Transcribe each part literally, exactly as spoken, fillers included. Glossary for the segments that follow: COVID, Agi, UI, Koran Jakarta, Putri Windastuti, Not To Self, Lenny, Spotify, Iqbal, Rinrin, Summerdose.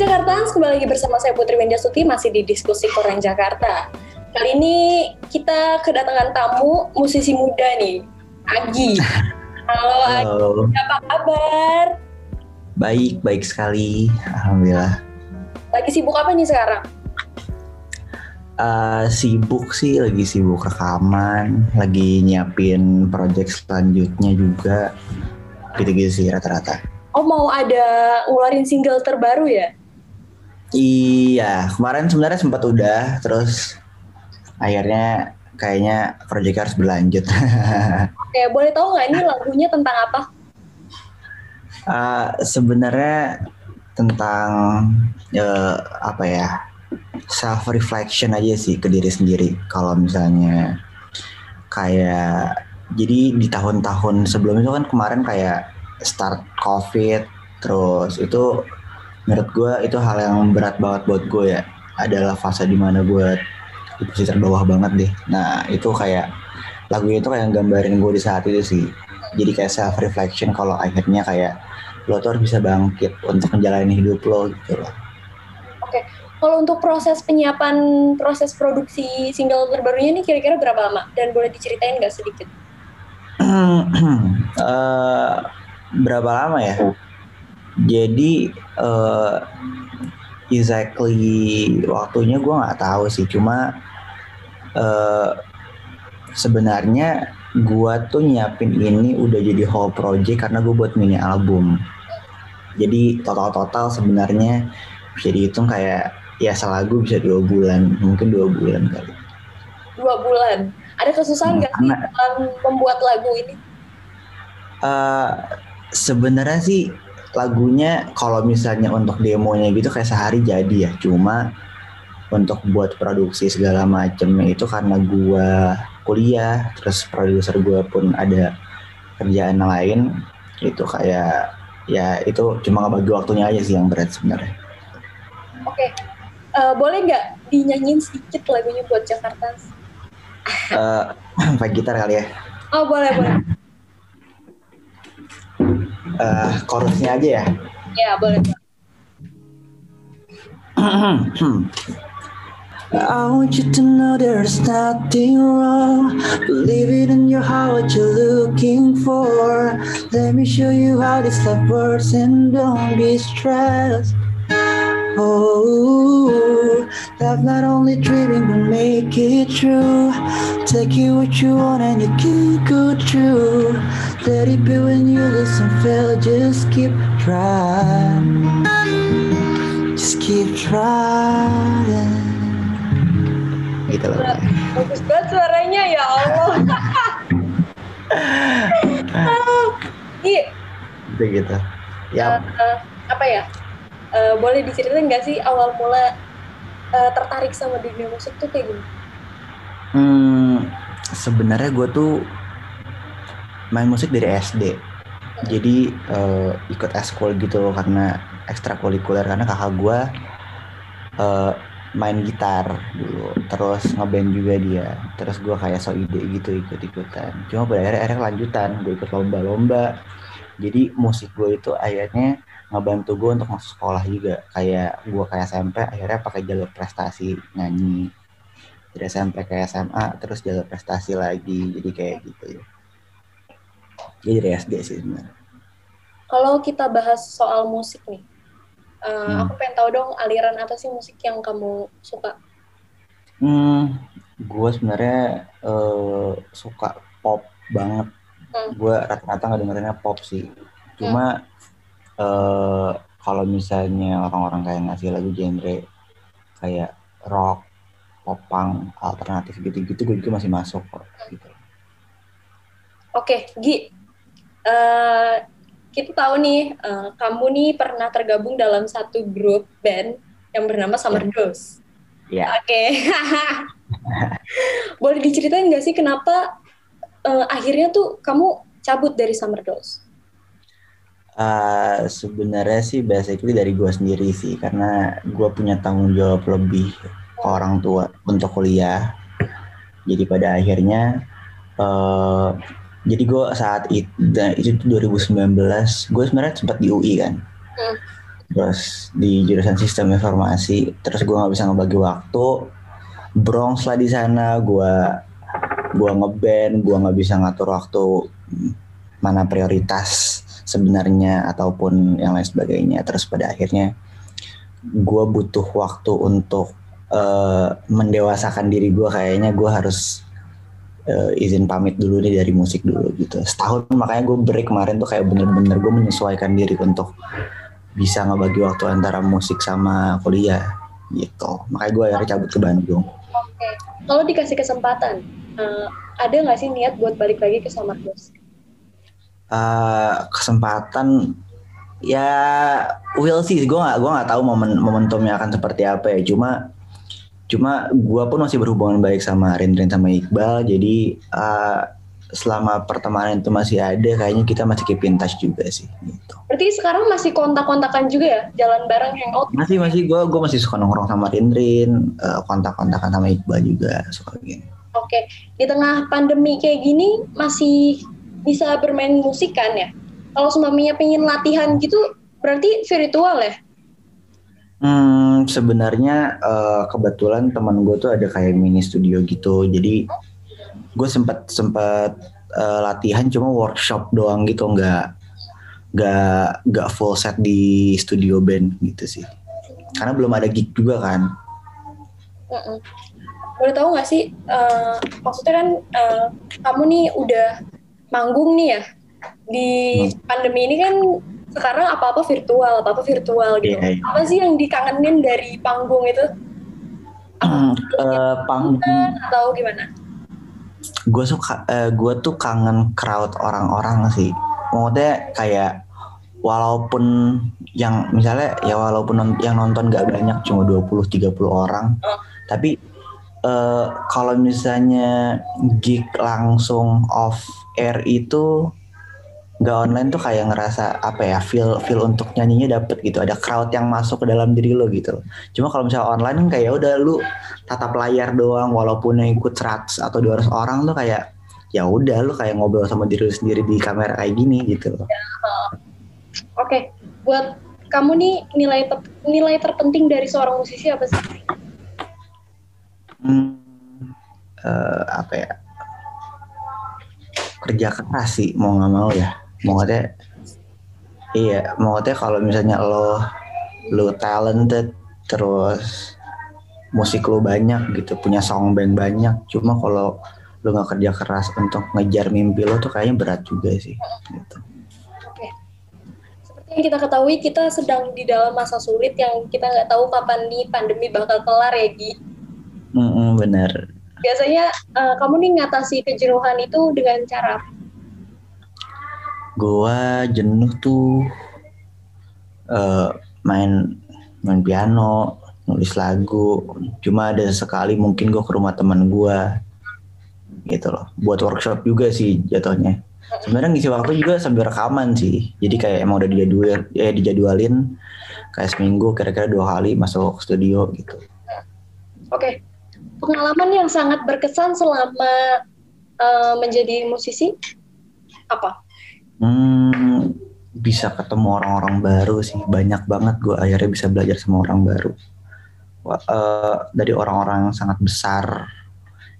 Jakartaans, kembali lagi bersama saya Putri Windastuti masih di diskusi Koran Jakarta. Kali ini kita kedatangan tamu musisi muda nih, Agi. Halo, Halo. Agi, apa kabar? Baik, baik sekali, alhamdulillah. Lagi sibuk apa nih sekarang? Uh, sibuk sih, lagi sibuk rekaman, lagi nyiapin project selanjutnya juga, gitu-gitu sih rata-rata. Oh, mau ada ngeluarin single terbaru ya? Iya, kemarin sebenarnya sempat udah, terus akhirnya kayaknya project harus berlanjut. Oke, boleh tahu nggak ini lagunya tentang apa? Uh, sebenarnya tentang uh, apa ya? Self reflection aja sih ke diri sendiri. Kalau misalnya kayak jadi di tahun-tahun sebelum itu kan kemarin kayak start COVID, terus itu menurut gue itu hal yang berat banget buat gue ya, adalah fase dimana gue di posisi terbawah banget deh. Nah itu kayak lagunya itu kayak gambarin gue di saat itu sih. Jadi kayak self reflection kalau akhirnya kayak lo tuh harus bisa bangkit untuk menjalani hidup lo gitu loh. Oke. Kalau untuk proses penyiapan, proses produksi single terbarunya ini kira-kira berapa lama? Dan boleh diceritain nggak sedikit? uh, berapa lama ya? Jadi uh, exactly waktunya gue nggak tahu sih. Cuma uh, sebenarnya gue tuh nyiapin ini udah jadi whole project karena gue buat mini album. Jadi total-total sebenarnya bisa dihitung kayak ya selagu bisa dua bulan, mungkin dua bulan kali. Dua bulan? Ada kesusahan nggak sih dalam membuat lagu ini? Uh, sebenarnya sih lagunya kalau misalnya untuk demonya gitu kayak sehari jadi ya. Cuma untuk buat produksi segala macamnya itu karena gue kuliah, terus produser gue pun ada kerjaan lain, itu kayak ya itu cuma ngebagi waktunya aja sih yang berat sebenarnya. Oke. Okay. Uh, boleh nggak dinyanyiin sedikit lagunya buat Jakarta? Uh, pakai gitar kali ya? Oh boleh boleh. Uh, chorusnya aja ya? Ya boleh. I want you to know there's nothing wrong. Believe it in your heart what you're looking for. Let me show you how this love works and don't be stressed. Oh, love not only dreaming but make it true. Take you what you want and you can go through. Let it be when you listen, fail, just keep trying. Just keep trying. Gitu loh. Bagus banget suaranya, ya Allah. Iya. Begitu. Ya. Uh, uh, apa ya? Uh, boleh diceritain nggak sih awal mula uh, tertarik sama dunia musik tuh kayak gimana? Hmm, sebenarnya gue tuh main musik dari S D, hmm. jadi uh, ikut eskul gitu loh karena ekstrakurikuler karena kakak gue uh, main gitar dulu, terus ngeband juga dia, terus gue kayak so ide gitu ikut-ikutan. Cuma pada akhirnya lanjutan, gue ikut lomba-lomba. Jadi musik gue itu akhirnya ngebantu gue untuk masuk sekolah juga. Kayak gue kayak S M P akhirnya pakai jalur prestasi nyanyi. Dari S M P ke S M A terus jalur prestasi lagi. Jadi kayak gitu ya. Jadi dari S D sih sebenarnya. Kalau kita bahas soal musik nih, uh, hmm. aku pengen tahu dong aliran apa sih musik yang kamu suka? Hmm, gue sebenarnya uh, suka pop banget. Hmm. Gue rata-rata nggak dengerinnya pop sih. Cuma hmm. uh, kalau misalnya orang-orang kayak ngasih lagu genre kayak rock, pop punk, alternatif gitu-gitu, gue juga masih masuk kok. Gitu. Oke, okay, Gi, uh, kita tahu nih uh, kamu nih pernah tergabung dalam satu grup band yang bernama Summerdose. Iya. Yeah. Oke. Okay. Boleh diceritain nggak sih kenapa? Uh, akhirnya tuh kamu cabut dari Summerdose? Uh, sebenarnya sih basically dari gue sendiri sih, karena gue punya tanggung jawab lebih ke orang tua untuk kuliah. Jadi pada akhirnya, uh, jadi gue saat itu, itu dua ribu sembilan belas, gue sebenarnya sempat di U I kan. Hmm. terus di jurusan sistem informasi, terus gue nggak bisa ngebagi waktu, brongs lah di sana, gue gue ngeband, gue nggak bisa ngatur waktu mana prioritas sebenarnya ataupun yang lain sebagainya. Terus pada akhirnya gue butuh waktu untuk uh, mendewasakan diri gue, kayaknya gue harus Uh, izin pamit dulu nih dari musik dulu gitu. Setahun, makanya gue break kemarin tuh kayak bener-bener gue menyesuaikan diri untuk bisa ngebagi waktu antara musik sama kuliah gitu. Makanya gue akhirnya cabut ke Bandung. Oke, kalau dikasih kesempatan, uh, ada nggak sih niat buat balik lagi ke Summerdose? Uh, kesempatan ya will sih, gue nggak gue nggak tahu momen momentumnya akan seperti apa ya. Cuma Cuma gue pun masih berhubungan baik sama Rinrin sama Iqbal, jadi uh, selama pertemanan itu masih ada, kayaknya kita masih keep in touch juga sih. Gitu. Berarti sekarang masih kontak-kontakan juga ya, jalan bareng, hangout? Masih, masih gue gue masih suka nongkrong sama Rinrin, uh, kontak-kontakan sama Iqbal juga suka gini. Oke, di tengah pandemi kayak gini masih bisa bermain musik kan ya? Kalau semaminya pengen latihan gitu, berarti virtual ya? Hmm, sebenarnya uh, kebetulan teman gue tuh ada kayak mini studio gitu, jadi gue sempet sempet uh, latihan cuma workshop doang gitu, nggak nggak nggak full set di studio band gitu sih, karena belum ada gig juga kan. Mm-mm. Boleh tahu nggak sih uh, maksudnya kan uh, kamu nih udah manggung nih ya di hmm. pandemi ini kan. Sekarang apa-apa virtual, apa-apa virtual gitu. Yeah, yeah. Apa sih yang dikangenin dari panggung itu? Apa uh, panggung atau gimana? Gue suka, uh, gue tuh kangen crowd orang-orang sih. Maksudnya kayak walaupun yang misalnya ya walaupun yang nonton gak banyak, cuma dua puluh sampai tiga puluh orang, oh. tapi uh, kalau misalnya gig langsung off air itu nggak online tuh kayak ngerasa apa ya, feel feel untuk nyanyinya dapet gitu, ada crowd yang masuk ke dalam diri lo gitu. Cuma kalau misalnya online kan kayak udah lu tatap layar doang, walaupun yang ikut seratus atau dua ratus orang tuh kayak ya udah lu kayak ngobrol sama diri lu sendiri di kamera kayak gini gitu. Oke, okay. Buat kamu nih nilai nilai terpenting dari seorang musisi apa sih? Hmm, uh, apa ya, kerja keras sih, mau nggak mau ya. Maksudnya, iya, maksudnya kalau misalnya lo, lo talented, terus musik lo banyak gitu, punya song bank banyak, cuma kalau lo nggak kerja keras untuk ngejar mimpi lo tuh kayaknya berat juga sih. Gitu. Oke, seperti yang kita ketahui, kita sedang di dalam masa sulit yang kita nggak tahu kapan nih pandemi bakal kelar ya, Gi. Mm-mm, benar. Biasanya uh, kamu nih ngatasi kejenuhan itu dengan cara apa? Gua jenuh tuh uh, main main piano, nulis lagu. Cuma ada sekali mungkin gua ke rumah teman gua gitu loh. Buat workshop juga sih jatuhnya. Sebenarnya ngisi waktu juga sambil rekaman sih. Jadi kayak emang udah dijadwal, eh, dijadwalin kayak seminggu kira-kira dua kali masuk studio gitu. Oke. Okay. Pengalaman yang sangat berkesan selama uh, menjadi musisi apa? Hmm, bisa ketemu orang-orang baru sih, banyak banget gue akhirnya bisa belajar sama orang baru. Uh, dari orang-orang yang sangat besar,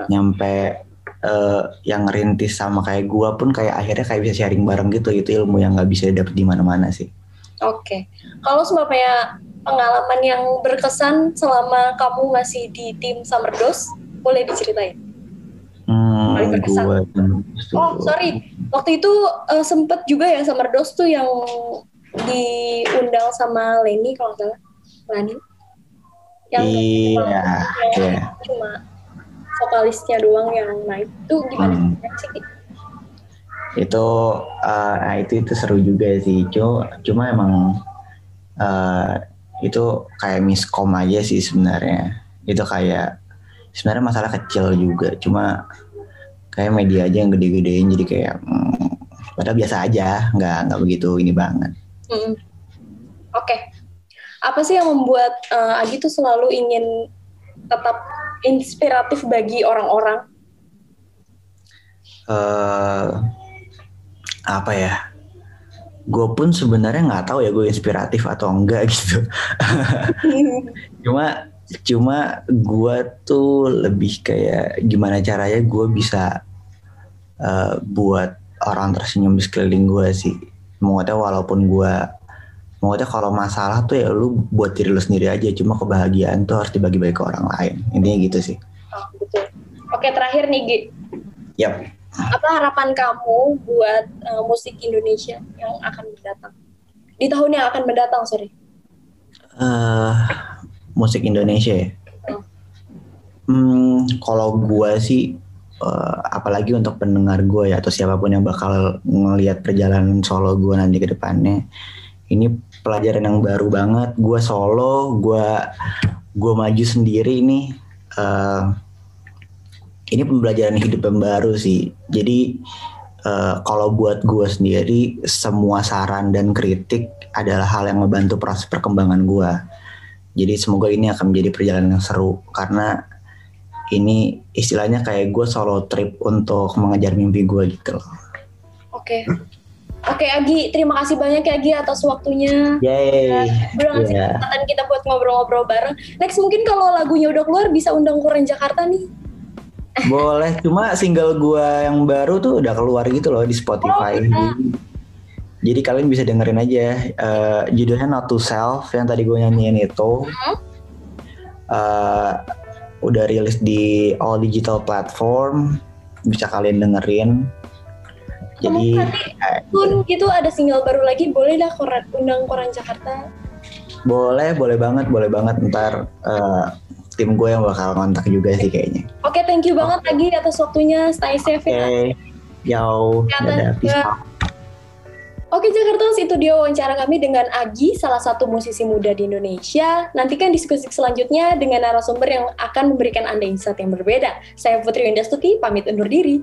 hmm. nyampe uh, yang ngerintis sama kayak gue pun kayak akhirnya kayak bisa sharing bareng gitu, itu ilmu yang nggak bisa dapet di mana-mana sih. Oke, okay. Kalau sebabnya pengalaman yang berkesan selama kamu masih di tim Summerdose, boleh diceritain? Hmm, paling berkesan. Gue, oh sorry, waktu itu uh, sempet juga ya Summerdose tuh yang diundang sama Lenny kalau nggak salah, Lenny. Yang iya, iya. Cuma vokalisnya doang yang naik tuh gimana hmm. sih? Itu, uh, itu itu seru juga sih, cuma cuma emang uh, itu kayak miskom aja sih sebenarnya. Itu kayak sebenarnya masalah kecil juga, cuma kayak media aja yang gede-gedein, jadi kayak hmm, padahal biasa aja, nggak nggak begitu ini banget. Hmm. Oke, okay. Apa sih yang membuat uh, Agi tuh selalu ingin tetap inspiratif bagi orang-orang? Uh, apa ya? gue pun sebenarnya nggak tahu ya gue inspiratif atau enggak gitu. cuma cuma gue tuh lebih kayak gimana caranya gue bisa uh, buat orang tersenyum di sekeliling gue sih. Maksudnya walaupun gue, maksudnya kalau masalah tuh ya lu buat diri lu sendiri aja. Cuma kebahagiaan tuh harus dibagi-bagi ke orang lain. Intinya gitu sih. Oh, betul. Oke, terakhir nih Gi. Yap. Apa harapan kamu buat uh, musik Indonesia yang akan mendatang? Di tahun yang akan mendatang, sorry. Uh, musik Indonesia ya? Oh. Hmm, kalau gue sih, uh, apalagi untuk pendengar gue ya, atau siapapun yang bakal ngelihat perjalanan solo gue nanti ke depannya, ini pelajaran yang baru banget. Gue solo, gue gue maju sendiri ini. Uh, Ini pembelajaran hidup yang baru sih. Jadi uh, kalau buat gue sendiri, semua saran dan kritik adalah hal yang membantu proses perkembangan gue. Jadi semoga ini akan menjadi perjalanan yang seru. Karena ini istilahnya kayak gue solo trip untuk mengejar mimpi gue gitu loh. Oke. Okay. Oke okay, Agi, terima kasih banyak ya Agi atas waktunya. Yeay. Udah ngasih yeah. kesempatan kita buat ngobrol-ngobrol bareng. Next mungkin kalau lagunya udah keluar bisa undang Koran Jakarta nih. Boleh, cuma single gua yang baru tuh udah keluar gitu loh di Spotify. Oh, jadi, jadi kalian bisa dengerin aja. Uh, judulnya Not To Self yang tadi gua nyanyiin itu. Uh, udah rilis di all digital platform. Bisa kalian dengerin. Jadi pun uh, gitu ada single baru lagi, boleh lah koran, undang Koran Jakarta. Boleh, boleh banget, boleh banget ntar. Uh, tim gue yang bakal kontak juga sih kayaknya. Oke, okay, thank you banget oh. lagi atas waktunya. Stay safe okay. ya. Yo, dadah. Oke, okay, Jakarta, itu dia wawancara kami dengan Agi, salah satu musisi muda di Indonesia. Nantikan diskusi selanjutnya dengan narasumber yang akan memberikan Anda insight yang berbeda. Saya Putri Windastuti, pamit undur diri.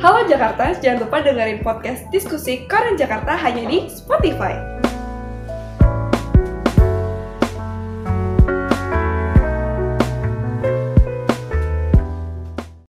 Halo Jakarta, jangan lupa dengerin podcast diskusi Koran Jakarta hanya di Spotify.